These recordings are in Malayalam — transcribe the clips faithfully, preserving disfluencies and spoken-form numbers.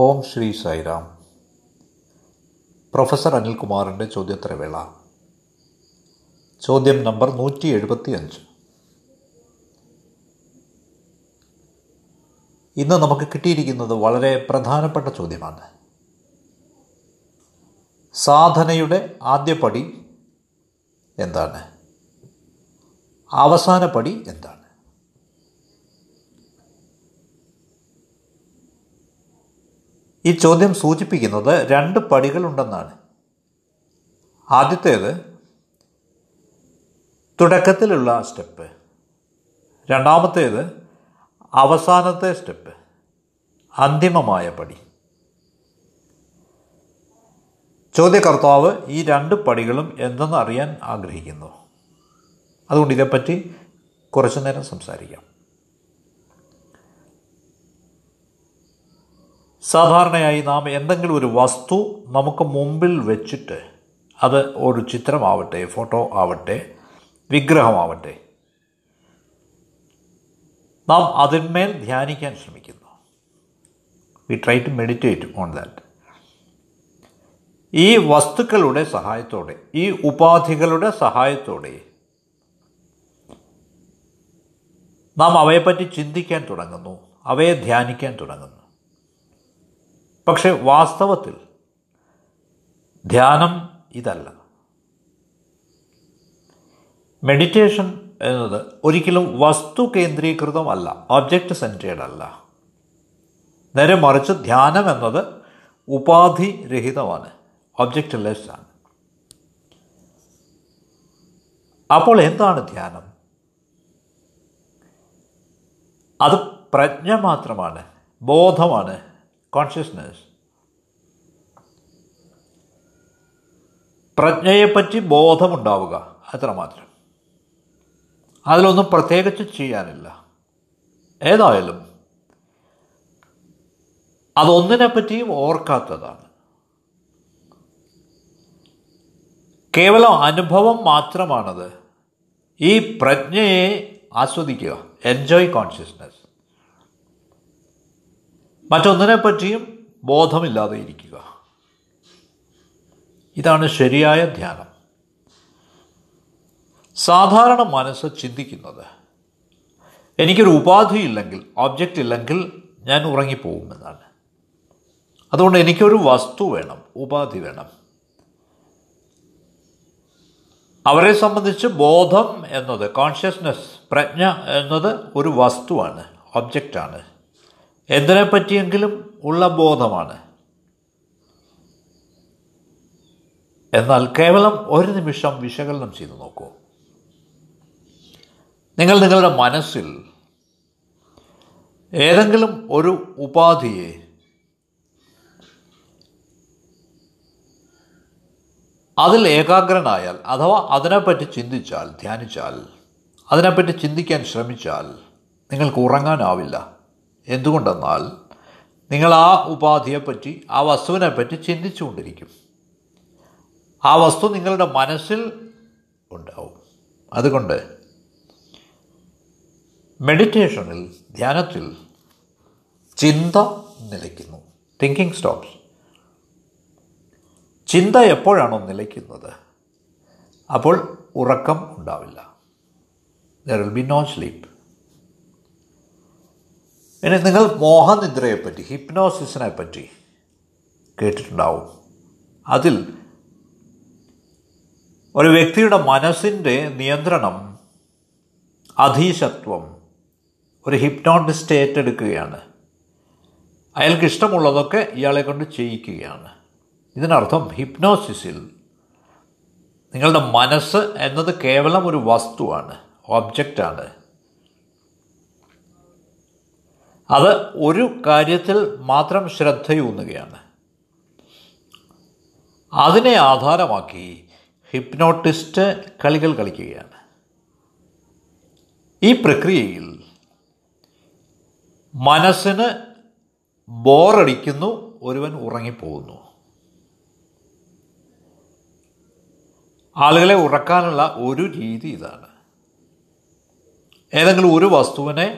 ഓം ശ്രീ സായിറാം. പ്രൊഫസർ അനിൽകുമാറിൻ്റെ ചോദ്യോത്തരവേള. ചോദ്യം നമ്പർ നൂറ്റി എഴുപത്തി അഞ്ച്. ഇന്ന് നമുക്ക് കിട്ടിയിരിക്കുന്നത് വളരെ പ്രധാനപ്പെട്ട ചോദ്യമാണ്. സാധനയുടെ ആദ്യപടി എന്താണ്? അവസാന പടി എന്താണ്? ഈ ചോദ്യം സൂചിപ്പിക്കുന്നത് രണ്ട് പടികളുണ്ടെന്നാണ്. ആദ്യത്തേത് തുടക്കത്തിലുള്ള സ്റ്റെപ്പ്, രണ്ടാമത്തേത് അവസാനത്തെ സ്റ്റെപ്പ്, അന്തിമമായ പടി. ചോദ്യകർത്താവ് ഈ രണ്ട് പടികളും എന്തെന്നറിയാൻ ആഗ്രഹിക്കുന്നു. അതുകൊണ്ട് ഇതേപ്പറ്റി കുറച്ചു നേരം സംസാരിക്കാം. സാധാരണയായി നാം എന്തെങ്കിലും ഒരു വസ്തു നമുക്ക് മുമ്പിൽ വെച്ചിട്ട്, അത് ഒരു ചിത്രമാവട്ടെ, ഫോട്ടോ ആവട്ടെ, വിഗ്രഹമാവട്ടെ, നാം അതിന്മേൽ ധ്യാനിക്കാൻ ശ്രമിക്കുന്നു. We try to meditate on that. ഈ വസ്തുക്കളുടെ സഹായത്തോടെ, ഈ ഉപാധികളുടെ സഹായത്തോടെ നാം അവയെപ്പറ്റി ചിന്തിക്കാൻ തുടങ്ങുന്നു, അവയെ ധ്യാനിക്കാൻ തുടങ്ങുന്നു. പക്ഷെ വാസ്തവത്തിൽ ധ്യാനം ഇതല്ല. മെഡിറ്റേഷൻ എന്നത് ഒരിക്കലും വസ്തു കേന്ദ്രീകൃതമല്ല, ഒബ്ജക്റ്റ് സെൻറ്റേഡ് അല്ല. നേരെ മറിച്ച് ധ്യാനം എന്നത് ഉപാധിരഹിതമാണ്, ഒബ്ജക്റ്റ് ലെസ് ആണ്. അപ്പോൾ എന്താണ് ധ്യാനം? അത് പ്രജ്ഞ മാത്രമാണ്, ബോധമാണ്, കോൺഷ്യസ്നസ്. പ്രജ്ഞയെപ്പറ്റി ബോധമുണ്ടാവുക, അത്രമാത്രം. അതിലൊന്നും പ്രത്യേകിച്ച് ചെയ്യാനില്ല. ഏതായാലും അതൊന്നിനെപ്പറ്റിയും ഓർക്കാത്തതാണ്, കേവലം അനുഭവം മാത്രമാണത്. ഈ പ്രജ്ഞയെ ആസ്വദിക്കുക, എൻജോയ് കോൺഷ്യസ്നസ്. മറ്റൊന്നിനെപ്പറ്റിയും ബോധമില്ലാതെ ഇരിക്കുക. ഇതാണ് ശരിയായ ധ്യാനം. സാധാരണ മനസ്സ് ചിന്തിക്കുന്നത്, എനിക്കൊരു ഉപാധിയില്ലെങ്കിൽ, ഒബ്ജക്റ്റ് ഇല്ലെങ്കിൽ ഞാൻ ഉറങ്ങിപ്പോകുമെന്നാണ്. അതുകൊണ്ട് എനിക്കൊരു വസ്തു വേണം, ഉപാധി വേണം. അവരെ സംബന്ധിച്ച് ബോധം എന്നത്, കോൺഷ്യസ്നസ്, പ്രജ്ഞ എന്നത് ഒരു വസ്തുവാണ്, ഒബ്ജക്റ്റാണ്, എന്തിനെപ്പറ്റിയെങ്കിലും ഉള്ള ബോധമാണ്. എന്നാൽ കേവലം ഒരു നിമിഷം വിശകലനം ചെയ്തു നോക്കൂ. നിങ്ങൾ നിങ്ങളുടെ മനസ്സിൽ ഏതെങ്കിലും ഒരു ഉപാധിയെ, അതിൽ ഏകാഗ്രനായാൽ, അഥവാ അതിനെപ്പറ്റി ചിന്തിച്ചാൽ, ധ്യാനിച്ചാൽ, അതിനെപ്പറ്റി ചിന്തിക്കാൻ ശ്രമിച്ചാൽ നിങ്ങൾക്ക് ഉറങ്ങാനാവില്ല. എന്തുകൊണ്ടെന്നാൽ നിങ്ങൾ ആ ഉപാധിയെപ്പറ്റി, ആ വസ്തുവിനെപ്പറ്റി ചിന്തിച്ചു കൊണ്ടിരിക്കും. ആ വസ്തു നിങ്ങളുടെ മനസ്സിൽ ഉണ്ടാവും. അതുകൊണ്ട് മെഡിറ്റേഷനിൽ, ധ്യാനത്തിൽ ചിന്ത നിലയ്ക്കുന്നു, തിങ്കിങ് സ്റ്റോപ്സ്. ചിന്ത എപ്പോഴാണോ നിലയ്ക്കുന്നത്, അപ്പോൾ ഉറക്കം ഉണ്ടാവില്ല, there will be no sleep. ഇനി നിങ്ങൾ മോഹനിദ്രയെപ്പറ്റി, ഹിപ്നോസിസിനെ പറ്റി കേട്ടിട്ടുണ്ടാവും. അതിൽ ഒരു വ്യക്തിയുടെ മനസ്സിൻ്റെ നിയന്ത്രണം, അധീശത്വം ഒരു ഹിപ്നോട്ടിസ്റ്റ് ഏറ്റെടുക്കുകയാണ്. അയാൾക്ക് ഇഷ്ടമുള്ളതൊക്കെ ഇയാളെ കൊണ്ട് ചെയ്യിക്കുകയാണ്. ഇതിനർത്ഥം ഹിപ്നോസിസിൽ നിങ്ങളുടെ മനസ്സ് എന്നത് കേവലം ഒരു വസ്തുവാണ്, ഒബ്ജക്റ്റാണ്. അത് ഒരു കാര്യത്തിൽ മാത്രം ശ്രദ്ധയൂന്നുകയാണ്. അതിനെ ആധാരമാക്കി ഹിപ്നോട്ടിസ്റ്റ് കളികൾ കളിക്കുകയാണ്. ഈ പ്രക്രിയയിൽ മനസ്സിന് ബോറടിക്കുന്നു, ഒരുവൻ ഉറങ്ങിപ്പോകുന്നു. ആളുകളെ ഉറക്കാനുള്ള ഒരു രീതി ഇതാണ്. ഏതെങ്കിലും ഒരു വസ്തുവിനെ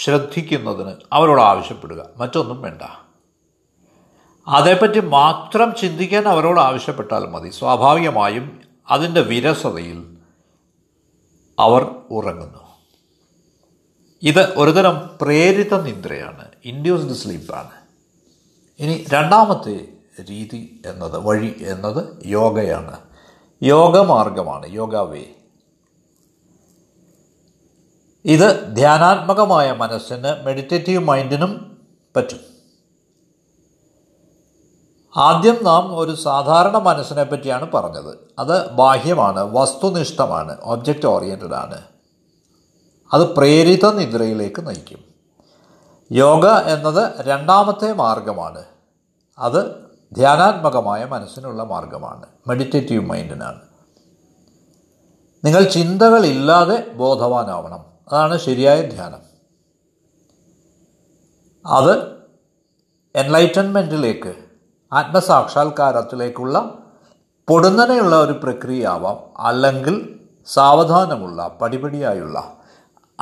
ശ്രദ്ധിക്കുന്നതിന് അവരോട് ആവശ്യപ്പെടുക, മറ്റൊന്നും വേണ്ട. അതേപ്പറ്റി മാത്രം ചിന്തിക്കാൻ അവരോട് ആവശ്യപ്പെട്ടാൽ മതി. സ്വാഭാവികമായും അതിൻ്റെ വിരസതയിൽ അവർ ഉറങ്ങുന്നു. ഇത് ഒരുതരം പ്രേരിത നിദ്രയാണ്, ഇൻഡ്യൂസ്ഡ് സ്ലീപ്പാണ്. ഇനി രണ്ടാമത്തെ രീതി എന്നത് വഴി എന്നത് യോഗയാണ്, യോഗമാർഗമാണ്, യോഗവേ. ഇത് ധ്യാനാത്മകമായ മനസ്സിന്, മെഡിറ്റേറ്റീവ് മൈൻഡിനും പറ്റും. ആദ്യം നാം ഒരു സാധാരണ മനസ്സിനെ പറ്റിയാണ് പറഞ്ഞത്. അത് ബാഹ്യമാണ്, വസ്തുനിഷ്ഠമാണ്, ഒബ്ജക്റ്റ് ഓറിയൻറ്റഡ് ആണ്. അത് പ്രേരിത നിദ്രയിലേക്ക് നയിക്കും. യോഗ എന്നത് രണ്ടാമത്തെ മാർഗമാണ്. അത് ധ്യാനാത്മകമായ മനസ്സിനുള്ള മാർഗമാണ്, മെഡിറ്റേറ്റീവ് മൈൻഡിനാണ്. നിങ്ങൾ ചിന്തകളില്ലാതെ ബോധവാനാവണം. അതാണ് ശരിയായ ധ്യാനം. അത് എൻലൈറ്റൻമെൻറ്റിലേക്ക്, ആത്മസാക്ഷാത്കാരത്തിലേക്കുള്ള പൊടുന്നനെയുള്ള ഒരു പ്രക്രിയയാവാം, അല്ലെങ്കിൽ സാവധാനമുള്ള, പടിപടിയായുള്ള,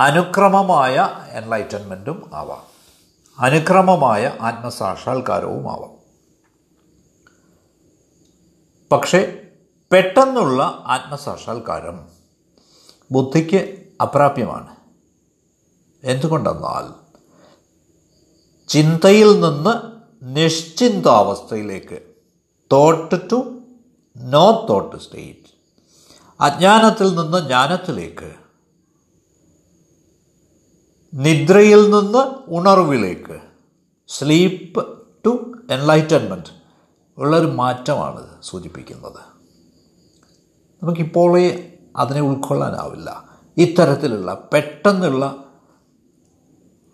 അനുക്രമമായ എൻലൈറ്റൻമെൻറ്റും ആവാം, അനുക്രമമായ ആത്മസാക്ഷാത്കാരവും ആവാം. പക്ഷേ പെട്ടെന്നുള്ള ആത്മസാക്ഷാത്കാരം ബുദ്ധിക്ക് അപ്രാപ്യമാണ്. എന്തുകൊണ്ടെന്നാൽ ചിന്തയിൽ നിന്ന് നിശ്ചിന്താവസ്ഥയിലേക്ക്, thought to no thought state, അജ്ഞാനത്തിൽ നിന്ന് ജ്ഞാനത്തിലേക്ക്, നിദ്രയിൽ നിന്ന് ഉണർവിലേക്ക്, സ്ലീപ്പ് ടു എൻലൈറ്റൻമെൻറ്റ് ഉള്ളൊരു മാറ്റമാണ് സൂചിപ്പിക്കുന്നത്. നമുക്കിപ്പോഴേ അതിനെ ഉൾക്കൊള്ളാനാവില്ല. ഇത്തരത്തിലുള്ള പെട്ടെന്നുള്ള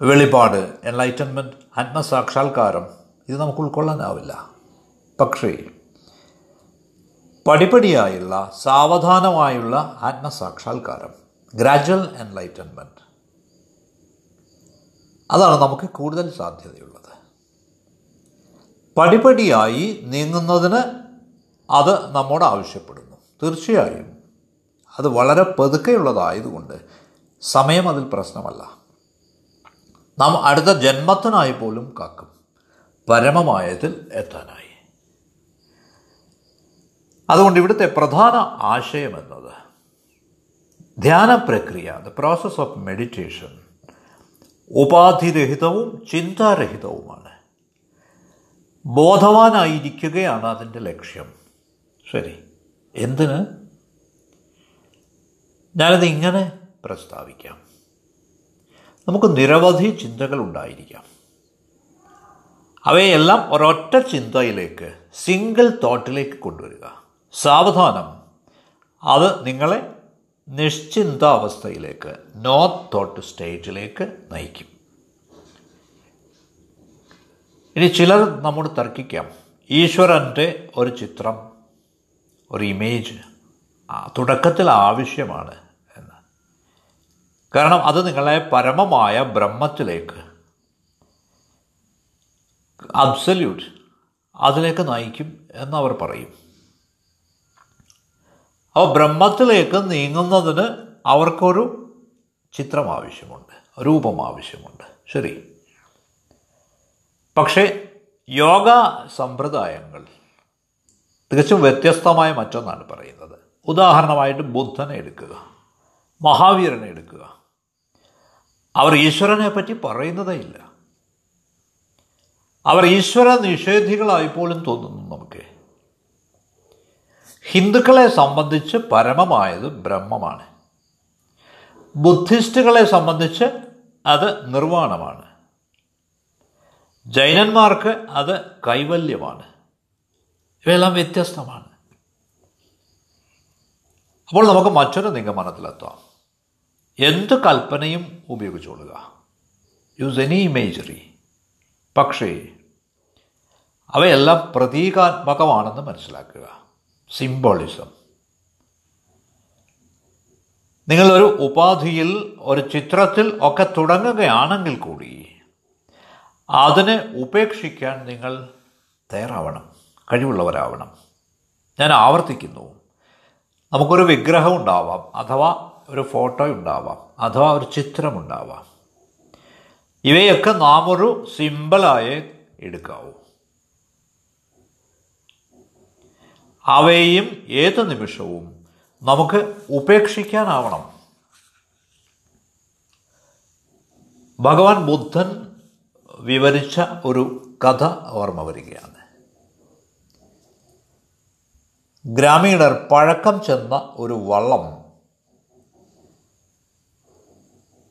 വെളിപാട്, എൻലൈറ്റൻമെൻറ്റ്, ആത്മസാക്ഷാത്കാരം ഇത് നമുക്ക് ഉൾക്കൊള്ളാനാവില്ല. പക്ഷേ പടിപടിയായുള്ള, സാവധാനമായുള്ള ആത്മസാക്ഷാത്കാരം, ഗ്രാജുവൽ എൻലൈറ്റൻമെൻറ്റ്, അതാണ് നമുക്ക് കൂടുതൽ സാധ്യതയുള്ളത്. പടിപടിയായി നീങ്ങുന്നതിന് അത് നമ്മോട് ആവശ്യപ്പെടുന്നു. തീർച്ചയായും അത് വളരെ പതുക്കെയുള്ളതായതുകൊണ്ട് സമയം അതിൽ പ്രശ്നമല്ല. നാം അടുത്ത ജന്മത്തിനായി പോലും കാക്കും പരമമായതിൽ എത്താനായി. അതുകൊണ്ട് ഇവിടുത്തെ പ്രധാന ആശയം എന്നത് ധ്യാന പ്രക്രിയ, ദ പ്രോസസ് ഓഫ് മെഡിറ്റേഷൻ, ഉപാധിരഹിതവും ചിന്താരഹിതവുമാണ്. ബോധവാനായിരിക്കുകയാണ് അതിൻ്റെ ലക്ഷ്യം. ശരി, എന്തിന്? ഞാനതിങ്ങനെ പ്രസ്താവിക്കാം. നമുക്ക് നിരവധി ചിന്തകൾ ഉണ്ടായിരിക്കാം. അവയെല്ലാം ഒരൊറ്റ ചിന്തയിലേക്ക്, സിംഗിൾ തോട്ടിലേക്ക് കൊണ്ടുവരിക. സാവധാനം അത് നിങ്ങളെ നിശ്ചിന്താവസ്ഥയിലേക്ക്, നോ തോട്ട് സ്റ്റേറ്റിലേക്ക് നയിക്കും. ഇനി ചിലർ നമ്മോട് തർക്കിക്കാം, ഈശ്വരൻ്റെ ഒരു ചിത്രം, ഒരു ഇമേജ് തുടക്കത്തിൽ ആവശ്യമാണ് എന്ന്. കാരണം അത് നിങ്ങളെ പരമമായ ബ്രഹ്മത്തിലേക്ക്, അബ്സല്യൂട്ട് അതിലേക്ക് നയിക്കും എന്നവർ പറയും. അപ്പോൾ ബ്രഹ്മത്തിലേക്ക് നീങ്ങുന്നതിന് അവർക്കൊരു ചിത്രം ആവശ്യമുണ്ട്, രൂപം ആവശ്യമുണ്ട്. ശരി, പക്ഷേ യോഗ സമ്പ്രദായങ്ങൾ തികച്ചും വ്യത്യസ്തമായ മറ്റൊന്നാണ് പറയുന്നത്. ഉദാഹരണമായിട്ട് ബുദ്ധനെ എടുക്കുക, മഹാവീരനെ എടുക്കുക. അവർ ഈശ്വരനെ പറ്റി പറയുന്നതേ ഇല്ല. അവർ ഈശ്വര നിഷേധികളായി പോലും തോന്നുന്നു നമുക്ക്. ഹിന്ദുക്കളെ സംബന്ധിച്ച് പരമമായത് ബ്രഹ്മമാണ്, ബുദ്ധിസ്റ്റുകളെ സംബന്ധിച്ച് അത് നിർവ്വാണമാണ്, ജൈനന്മാർക്ക് അത് കൈവല്യമാണ്. ഇവയെല്ലാം വ്യത്യസ്തമാണ്. അപ്പോൾ നമുക്ക് മറ്റൊരു നിഗമനത്തിലെത്താം. എന്ത് കൽപ്പനയും ഉപയോഗിച്ചുകൊള്ളുക, യൂസ് എനി ഇമേജറി, പക്ഷേ അവയെല്ലാം പ്രതീകാത്മകമാണെന്ന് മനസ്സിലാക്കുക. സിംബോളിസം, നിങ്ങളൊരു ഉപാധിയിൽ, ഒരു ചിത്രത്തിൽ ഒക്കെ തുടങ്ങുകയാണെങ്കിൽ കൂടി അതിനെ ഉപേക്ഷിക്കാൻ നിങ്ങൾ തയ്യാറാവണം, കഴിവുള്ളവരാവണം. ഞാൻ ആവർത്തിക്കുന്നു, നമുക്കൊരു വിഗ്രഹം ഉണ്ടാവാം, അഥവാ ഒരു ഫോട്ടോ ഉണ്ടാവാം, അഥവാ ഒരു ചിത്രമുണ്ടാവാം. ഇവയൊക്കെ നാം ഒരു സിംബലായേ എടുക്കാവൂ. അവയെയും ഏത് നിമിഷവും നമുക്ക് ഉപേക്ഷിക്കാനാവണം. ഭഗവാൻ ബുദ്ധൻ വിവരിച്ച ഒരു കഥ ഓർമ്മ വരികയാണ്. ഗ്രാമീണർ പഴക്കം ചെന്ന ഒരു വള്ളം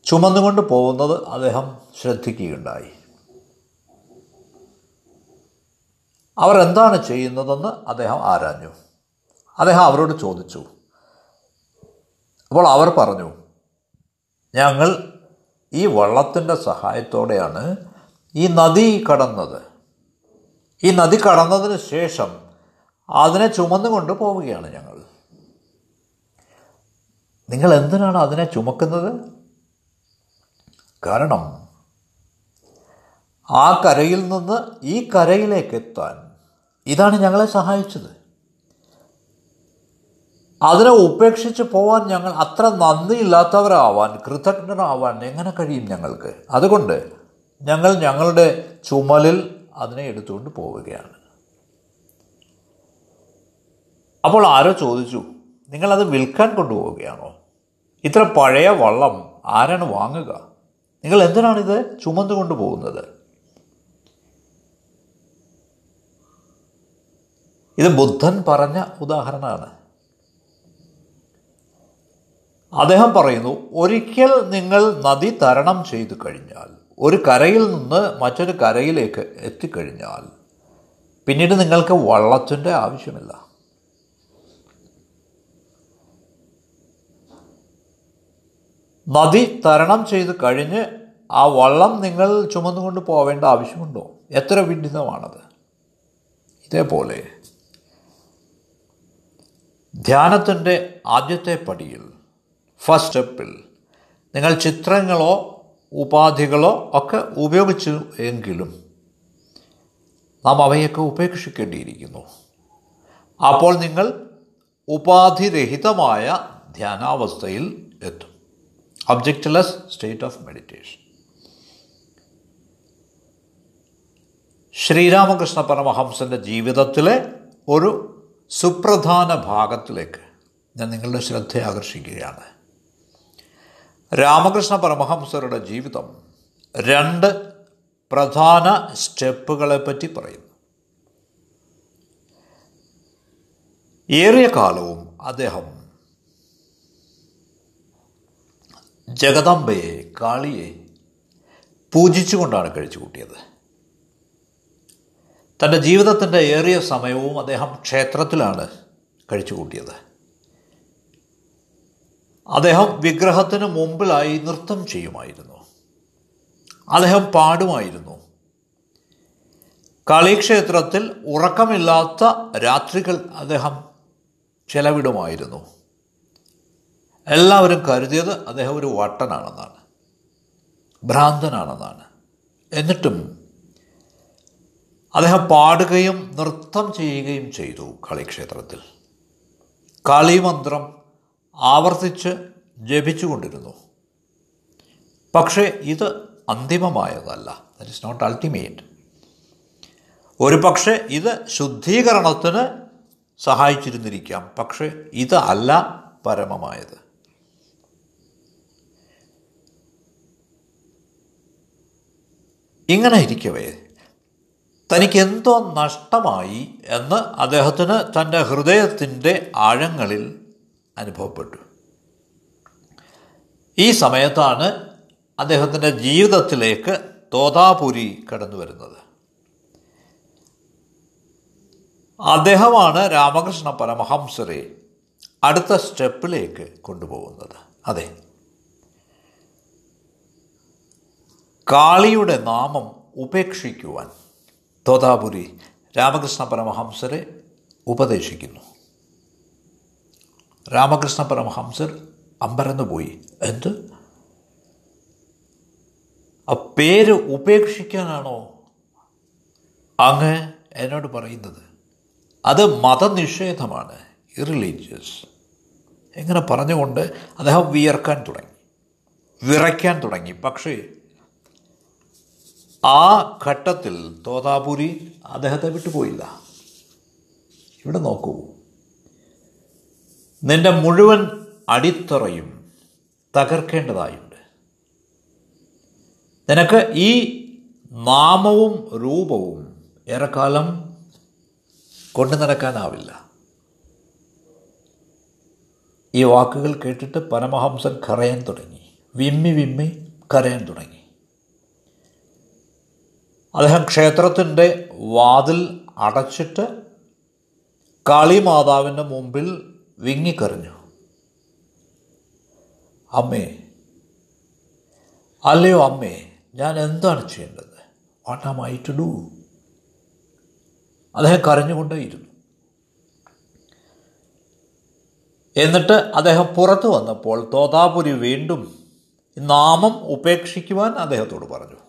ചുമന്നുകൊണ്ട് പോകുന്നത് അദ്ദേഹം ശ്രദ്ധിക്കുകയുണ്ടായി. അവരെന്താണ് ചെയ്യുന്നതെന്ന് അദ്ദേഹം ആരാഞ്ഞു. അദ്ദേഹം അവരോട് ചോദിച്ചു. അപ്പോൾ അവർ പറഞ്ഞു, ഞങ്ങൾ ഈ വള്ളത്തിൻ്റെ സഹായത്തോടെയാണ് ഈ നദി കടന്നത്. ഈ നദി കടന്നതിന് ശേഷം അതിനെ ചുമന്നുകൊണ്ട് പോവുകയാണ് ഞങ്ങൾ. നിങ്ങൾ എന്തിനാണ് അതിനെ ചുമക്കുന്നത്? കാരണം ആ കരയിൽ നിന്ന് ഈ കരയിലേക്ക് എത്താൻ ഇതാണ് ഞങ്ങളെ സഹായിച്ചത്. അതിനെ ഉപേക്ഷിച്ച് പോവാൻ ഞങ്ങൾ അത്ര നന്ദിയില്ലാത്തവരാവാൻ, കൃതജ്ഞരാവാൻ എങ്ങനെ കഴിയും ഞങ്ങൾക്ക്? അതുകൊണ്ട് ഞങ്ങൾ ഞങ്ങളുടെ ചുമലിൽ അതിനെ എടുത്തുകൊണ്ട് പോവുകയാണ്. അപ്പോൾ ആരോ ചോദിച്ചു, നിങ്ങളത് വിൽക്കാൻ കൊണ്ടുപോവുകയാണോ? ഇത്ര പഴയ വള്ളം ആരാണ് വാങ്ങുക? നിങ്ങൾ എന്തിനാണിത് ചുമന്നുകൊണ്ട് പോകുന്നത്? ഇത് ബുദ്ധൻ പറഞ്ഞ ഉദാഹരണമാണ്. അദ്ദേഹം പറയുന്നു, ഒരിക്കൽ നിങ്ങൾ നദി തരണം ചെയ്തു കഴിഞ്ഞാൽ, ഒരു കരയിൽ നിന്ന് മറ്റൊരു കരയിലേക്ക് എത്തിക്കഴിഞ്ഞാൽ പിന്നീട് നിങ്ങൾക്ക് വള്ളത്തിൻ്റെ ആവശ്യമില്ല. നദി തരണം ചെയ്ത് കഴിഞ്ഞ് ആ വള്ളം നിങ്ങൾ ചുമന്നുകൊണ്ട് പോവേണ്ട ആവശ്യമുണ്ടോ? എത്ര വിഡിതമാണത്! ഇതേപോലെ ധ്യാനത്തിൻ്റെ ആദ്യത്തെ പടിയിൽ, ഫസ്റ്റ് സ്റ്റെപ്പിൽ, നിങ്ങൾ ചിത്രങ്ങളോ ഉപാധികളോ ഒക്കെ ഉപയോഗിച്ചു എങ്കിലും നാം അവയൊക്കെ ഉപേക്ഷിക്കേണ്ടിയിരിക്കുന്നു. അപ്പോൾ നിങ്ങൾ ഉപാധിരഹിതമായ ധ്യാനാവസ്ഥയിൽ എത്തും. Objectless state of meditation. Sri Ramakrishna പരമഹംസൻ്റെ ജീവിതത്തിലെ ഒരു സുപ്രധാന ഭാഗത്തിലേക്ക് ഞാൻ നിങ്ങളുടെ ശ്രദ്ധ ആകർഷിക്കുകയാണ്. രാമകൃഷ്ണ പരമഹംസരുടെ ജീവിതം രണ്ട് പ്രധാന സ്റ്റെപ്പുകളെപ്പറ്റി പറയുന്നു. ഏറിയ കാലവും അദ്ദേഹം ജഗദാംബയെ, കാളിയെ പൂജിച്ചുകൊണ്ടാണ് കഴിച്ചു കൂട്ടിയത്. തൻ്റെ ജീവിതത്തിൻ്റെ ഏറിയ സമയവും അദ്ദേഹം ക്ഷേത്രത്തിലാണ് കഴിച്ചു കൂട്ടിയത്. അദ്ദേഹം വിഗ്രഹത്തിന് മുമ്പിലായി നൃത്തം ചെയ്യുമായിരുന്നു. അദ്ദേഹം പാടുമായിരുന്നു. കാളീക്ഷേത്രത്തിൽ ഉറക്കമില്ലാത്ത രാത്രികൾ അദ്ദേഹം ചെലവിടുമായിരുന്നു. എല്ലാവരും കരുതിയത് അദ്ദേഹം ഒരു വട്ടനാണെന്നാണ്, ഭ്രാന്തനാണെന്നാണ്. എന്നിട്ടും അദ്ദേഹം പാടുകയും നൃത്തം ചെയ്യുകയും ചെയ്തു കാളീക്ഷേത്രത്തിൽ. കാളീമന്ത്രം ആവർത്തിച്ച് ജപിച്ചുകൊണ്ടിരുന്നു. പക്ഷേ ഇത് അന്തിമമായതല്ല. That is not ultimate. ഒരു പക്ഷേ ഇത് ശുദ്ധീകരണത്തിന് സഹായിച്ചിരുന്നിരിക്കാം. പക്ഷേ ഇത് അല്ല പരമമായത്. ഇങ്ങനെ ഇരിക്കവേ തനിക്കെന്തോ നഷ്ടമായി എന്ന് അദ്ദേഹത്തിന് തൻ്റെ ഹൃദയത്തിൻ്റെ ആഴങ്ങളിൽ അനുഭവപ്പെട്ടു. ഈ സമയത്താണ് അദ്ദേഹത്തിൻ്റെ ജീവിതത്തിലേക്ക് തോതാപുരി കടന്നു വരുന്നത്. അദ്ദേഹമാണ് രാമകൃഷ്ണ പരമഹംസരെ അടുത്ത സ്റ്റെപ്പിലേക്ക് കൊണ്ടുപോകുന്നത്. അതെ, കാളിയുടെ നാമം ഉപേക്ഷിക്കുവാൻ തോതാപുരി രാമകൃഷ്ണ പരമഹംസരെ ഉപദേശിക്കുന്നു. രാമകൃഷ്ണ പരമഹംസർ അമ്പരന്ന് പോയി. എന്ത്, ആ പേര് ഉപേക്ഷിക്കാനാണോ അങ്ങ് എന്നോട് പറയുന്നത്? അത് മതനിഷേധമാണ്, ഇറിലീജിയസ്. എങ്ങനെ പറഞ്ഞുകൊണ്ട് അദ്ദേഹം വിയർക്കാൻ തുടങ്ങി, വിറയ്ക്കാൻ തുടങ്ങി. പക്ഷേ ആ ഘട്ടത്തിൽ തോതാപുരി അദ്ദേഹത്തെ വിട്ടുപോയില്ല. ഇവിടെ നോക്കൂ, നിന്റെ മുഴുവൻ അടിത്തറയും തകർക്കേണ്ടതായുണ്ട്. നിനക്ക് ഈ നാമവും രൂപവും ഏറെക്കാലം കൊണ്ടു നടക്കാനാവില്ല. ഈ വാക്കുകൾ കേട്ടിട്ട് പരമഹംസൻ കരയാൻ തുടങ്ങി, വിമ്മി വിമ്മി കരയാൻ തുടങ്ങി. അദ്ദേഹം ക്ഷേത്രത്തിൻ്റെ വാതിൽ അടച്ചിട്ട് കാളിമാതാവിൻ്റെ മുമ്പിൽ വിങ്ങിക്കരഞ്ഞു. അമ്മേ, അല്ലയോ അമ്മേ, ഞാൻ എന്താണ് ചെയ്യേണ്ടത്? What am I to do? അദ്ദേഹം കരഞ്ഞുകൊണ്ടേയിരുന്നു. എന്നിട്ട് അദ്ദേഹം പുറത്തു വന്നപ്പോൾ തോതാപുരി വീണ്ടും നാമം ഉപേക്ഷിക്കുവാൻ അദ്ദേഹത്തോട് പറഞ്ഞു.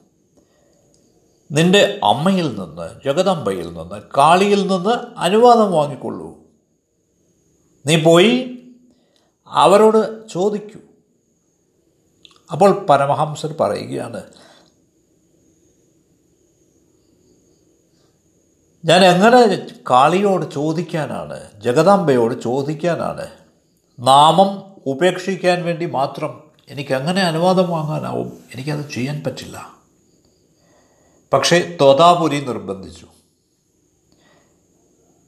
നിന്റെ അമ്മയിൽ നിന്ന്, ജഗദാംബയിൽ നിന്ന്, കാളിയിൽ നിന്ന് അനുവാദം വാങ്ങിക്കൊള്ളൂ. നീ പോയി അവരോട് ചോദിക്കൂ. അപ്പോൾ പരമഹംസർ പറയുകയാണ്, ഞാൻ എങ്ങനെ കാളിയോട് ചോദിക്കാനാണ്, ജഗദാംബയോട് ചോദിക്കാനാണ്? നാമം ഉപേക്ഷിക്കാൻ വേണ്ടി മാത്രം എനിക്കെങ്ങനെ അനുവാദം വാങ്ങാനാവും? എനിക്കത് ചെയ്യാൻ പറ്റില്ല. പക്ഷേ തോതാപുരി നിർബന്ധിച്ചു.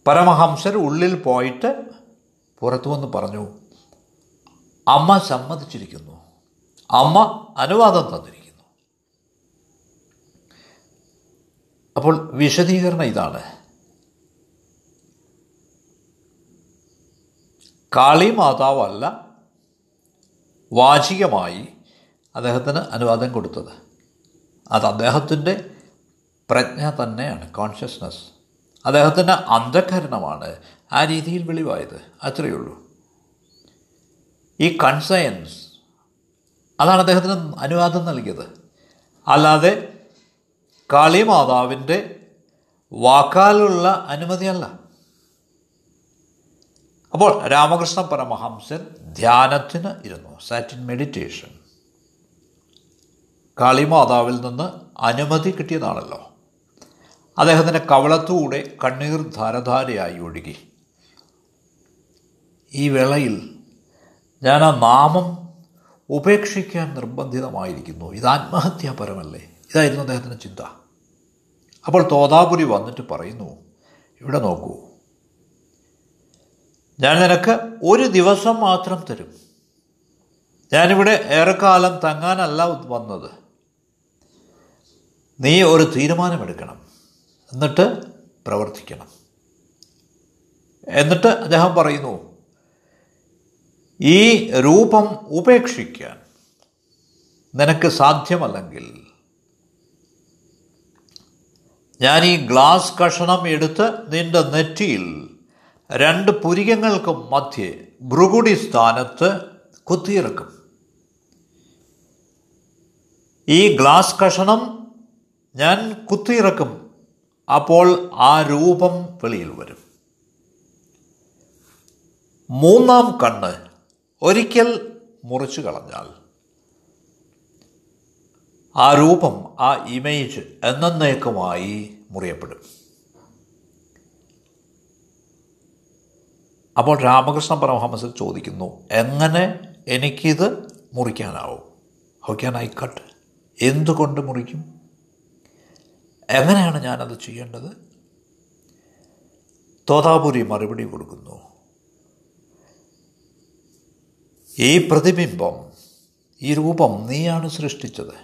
പരമഹംസർ ഉള്ളിൽ പോയിട്ട് പുറത്തു വന്ന് പറഞ്ഞു, അമ്മ സമ്മതിച്ചിരിക്കുന്നു, അമ്മ അനുവാദം തന്നിരിക്കുന്നു. അപ്പോൾ വിശദീകരണം ഇതാണ്: കാളി മാതാവല്ല വാചികമായി അദ്ദേഹത്തിന് അനുവാദം കൊടുത്തത്. അത് അദ്ദേഹത്തിൻ്റെ പ്രജ്ഞ തന്നെയാണ്, കോൺഷ്യസ്നസ്, അദ്ദേഹത്തിൻ്റെ അന്ധകരണമാണ് ആ രീതിയിൽ വെളിവായത്. അത്രയേ ഉള്ളൂ. ഈ കൺസയൻസ് അതാണ് അദ്ദേഹത്തിന് അനുവാദം നൽകിയത്. അല്ലാതെ കാളി മാതാവിൻ്റെ വാക്കാലുള്ള അനുമതിയല്ല. അപ്പോൾ രാമകൃഷ്ണ പരമഹംസൻ ധ്യാനത്തിന് ഇരുന്നു, സാറ്റ് ഇൻ മെഡിറ്റേഷൻ. കാളി മാതാവിൽ നിന്ന് അനുമതി കിട്ടിയതാണല്ലോ. അദ്ദേഹത്തിൻ്റെ കവളത്തൂടെ കണ്ണീർ ധാരധാരയായി ഒഴുകി. ഈ വേളയിൽ ഞാൻ ആ നാമം ഉപേക്ഷിക്കാൻ നിർബന്ധിതമായിരിക്കുന്നു, ഇത് ആത്മഹത്യാപരമല്ലേ? ഇതായിരുന്നു അദ്ദേഹത്തിൻ്റെ ചിന്ത. അപ്പോൾ തോതാപുരി വന്നിട്ട് പറയുന്നു, ഇവിടെ നോക്കൂ, ഞാൻ നിനക്ക് ഒരു ദിവസം മാത്രം തരും. ഞാനിവിടെ ഏറെക്കാലം തങ്ങാനല്ല വന്നത്. നീ ഒരു തീരുമാനമെടുക്കണം, എന്നിട്ട് പ്രവർത്തിക്കണം. എന്നിട്ട് അദ്ദേഹം പറയുന്നു, ഈ രൂപം ഉപേക്ഷിക്കാൻ നിനക്ക് സാധ്യമല്ലെങ്കിൽ ഞാൻ ഈ ഗ്ലാസ് കഷണം എടുത്ത് നിൻ്റെ നെറ്റിയിൽ രണ്ട് പുരികങ്ങൾക്കും മധ്യേ ഭ്രുകുടി സ്ഥാനത്ത് കുത്തിയിറക്കും. ഈ ഗ്ലാസ് കഷണം ഞാൻ കുത്തിയിറക്കും. അപ്പോൾ ആ രൂപം വെളിയിൽ വരും. മൂന്നാം കണ്ണ് ഒരിക്കൽ മുറിച്ചു കളഞ്ഞാൽ ആ രൂപം, ആ ഇമേജ് എന്നേക്കുമായി മുറിയപ്പെടും. അപ്പോൾ രാമകൃഷ്ണ പരമഹംസൻ ചോദിക്കുന്നു, എങ്ങനെ എനിക്കിത് മുറിക്കാനാവും? How can I cut? എന്തുകൊണ്ട് മുറിക്കും? എങ്ങനെയാണ് ഞാനത് ചെയ്യേണ്ടത്? തോതാപുരി മറുപടി കൊടുക്കുന്നു, ഈ പ്രതിബിംബം, ഈ രൂപം നീയാണ് സൃഷ്ടിച്ചത്.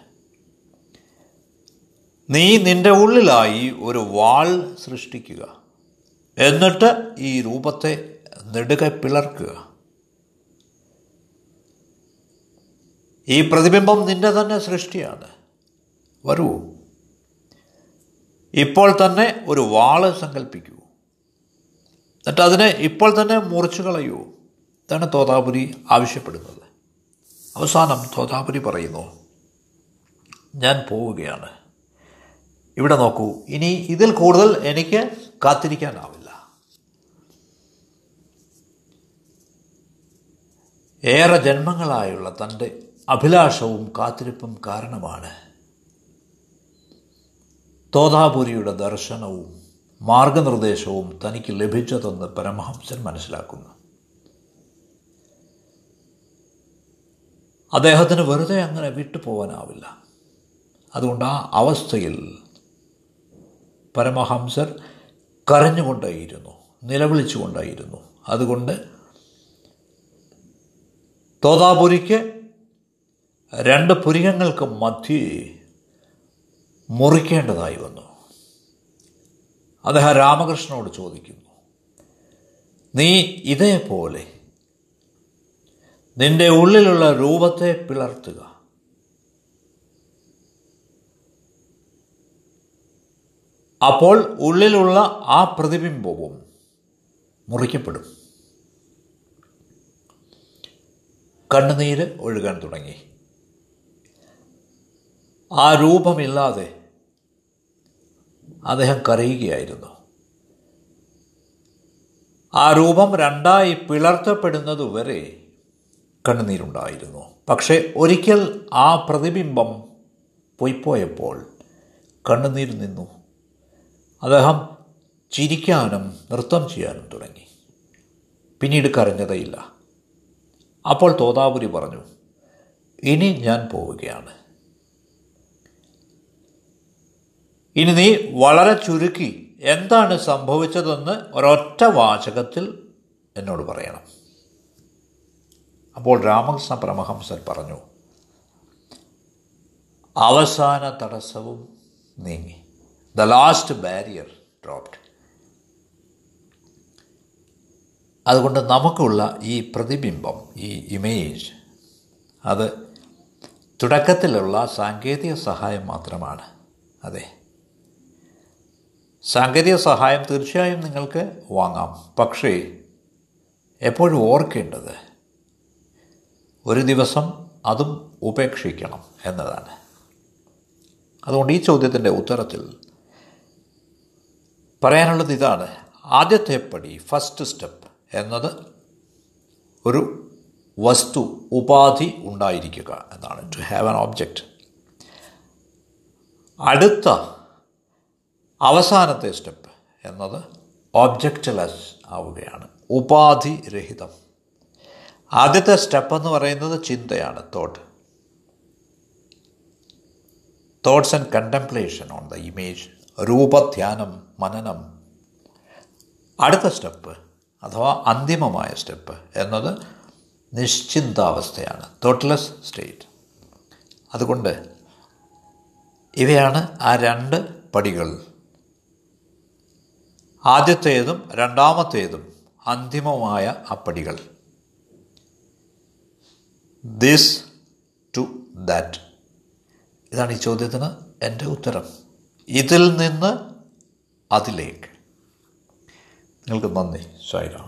നീ നിൻ്റെ ഉള്ളിലായി ഒരു വാൾ സൃഷ്ടിക്കുക, എന്നിട്ട് ഈ രൂപത്തെ നെടുകെ പിളർക്കുക. ഈ പ്രതിബിംബം നിൻ്റെ തന്നെ സൃഷ്ടിയാണ്. വരൂ, ഇപ്പോൾ തന്നെ ഒരു വാള് സങ്കല്പിക്കൂ, എന്നിട്ട് അതിനെ ഇപ്പോൾ തന്നെ മുറിച്ചു കളയൂ. ഇതാണ് തോതാപുരി ആവശ്യപ്പെടുന്നത്. അവസാനം തോതാപുരി പറയുന്നു, ഞാൻ പോവുകയാണ്. ഇവിടെ നോക്കൂ, ഇനി ഇതിൽ കൂടുതൽ എനിക്ക് കാത്തിരിക്കാനാവില്ല. ഏറെ ജന്മങ്ങളായുള്ള തൻ്റെ അഭിലാഷവും കാത്തിരിപ്പും കാരണമാണ് തോതാപുരിയുടെ ദർശനവും മാർഗനിർദ്ദേശവും തനിക്ക് ലഭിച്ചതെന്ന് പരമഹംസൻ മനസ്സിലാക്കുന്നു. അദ്ദേഹത്തിന് വെറുതെ അങ്ങനെ വിട്ടുപോകാനാവില്ല. അതുകൊണ്ട് ആ അവസ്ഥയിൽ പരമഹംസർ കരഞ്ഞുകൊണ്ടേയിരുന്നു, നിലവിളിച്ചുകൊണ്ടായിരുന്നു. അതുകൊണ്ട് തോതാപുരിക്ക് രണ്ട് പുരികങ്ങൾക്ക് മധ്യേ മുറിക്കേണ്ടതായി വന്നു. അദ്ദേഹം രാമകൃഷ്ണനോട് ചോദിക്കുന്നു, നീ ഇതേപോലെ നിൻ്റെ ഉള്ളിലുള്ള രൂപത്തെ പിളർത്തുക, അപ്പോൾ ഉള്ളിലുള്ള ആ പ്രതിബിംബവും മുറിക്കപ്പെടും. കണ്ണുനീര് ഒഴുകാൻ തുടങ്ങി. ആ രൂപമില്ലാതെ അദ്ദേഹം കരയുകയായിരുന്നു. ആ രൂപം രണ്ടായി പിളർത്തപ്പെടുന്നതുവരെ കണ്ണുനീരുണ്ടായിരുന്നു. പക്ഷേ ഒരിക്കൽ ആ പ്രതിബിംബം പൊയ്പോയപ്പോൾ കണ്ണുനീർ നിന്നു. അദ്ദേഹം ചിരിക്കാനും നൃത്തം ചെയ്യാനും തുടങ്ങി. പിന്നീട് കരഞ്ഞതേയില്ല. അപ്പോൾ തോതാപുരി പറഞ്ഞു, ഇനി ഞാൻ പോവുകയാണ്. ഇനി നീ വളരെ ചുരുക്കി എന്താണ് സംഭവിച്ചതെന്ന് ഒരൊറ്റ വാചകത്തിൽ എന്നോട് പറയണം. അപ്പോൾ രാമകൃഷ്ണ പരമഹംസൻ പറഞ്ഞു, അവസാന തടസ്സവും നീങ്ങി. The last barrier dropped. അതുകൊണ്ട് നമുക്കുള്ള ഈ പ്രതിബിംബം, ഈ ഇമേജ്, അത് തുടക്കത്തിലുള്ള സാങ്കേതിക സഹായം മാത്രമാണ്. അതെ, സാങ്കേതിക സഹായം തീർച്ചയായും നിങ്ങൾക്ക് വാങ്ങാം. പക്ഷേ എപ്പോഴും ഓർക്കേണ്ടത് ഒരു ദിവസം അതും ഉപേക്ഷിക്കണം എന്നതാണ്. അതുകൊണ്ട് ഈ ചോദ്യത്തിൻ്റെ ഉത്തരത്തിൽ പറയാനുള്ളത് ഇതാണ്: ആദ്യത്തെ പടി, ഫസ്റ്റ് സ്റ്റെപ്പ് എന്നത് ഒരു വസ്തു, ഉപാധി ഉണ്ടായിരിക്കുക എന്നാണ്. To have an object. അടുത്ത അവസാനത്തെ സ്റ്റെപ്പ് എന്നത് ഓബ്ജക്റ്റ്ലെസ് ആവുകയാണ്, ഉപാധിരഹിതം. ആദ്യത്തെ സ്റ്റെപ്പ് എന്ന് പറയുന്നത് ചിന്തയാണ്, thought, thoughts and contemplation on the image, രൂപധ്യാനം, മനനം. അടുത്ത സ്റ്റെപ്പ് അഥവാ അന്തിമമായ സ്റ്റെപ്പ് എന്നത് നിശ്ചിന്താവസ്ഥയാണ്, തോട്ട്ലെസ് സ്റ്റേറ്റ്. അതുകൊണ്ട് ഇവയാണ് ആ രണ്ട് പടികൾ, ആദ്യത്തേതും രണ്ടാമത്തേതും അന്തിമമായ അപ്പടികൾ. ദിസ് ടു ദാറ്റ്, ഇതാണ് ഈ ചോദ്യത്തിന് എൻ്റെ ഉത്തരം. ഇതിൽ നിന്ന് അതിലേക്ക്. നിങ്ങൾക്ക് നന്ദി. ശൈല.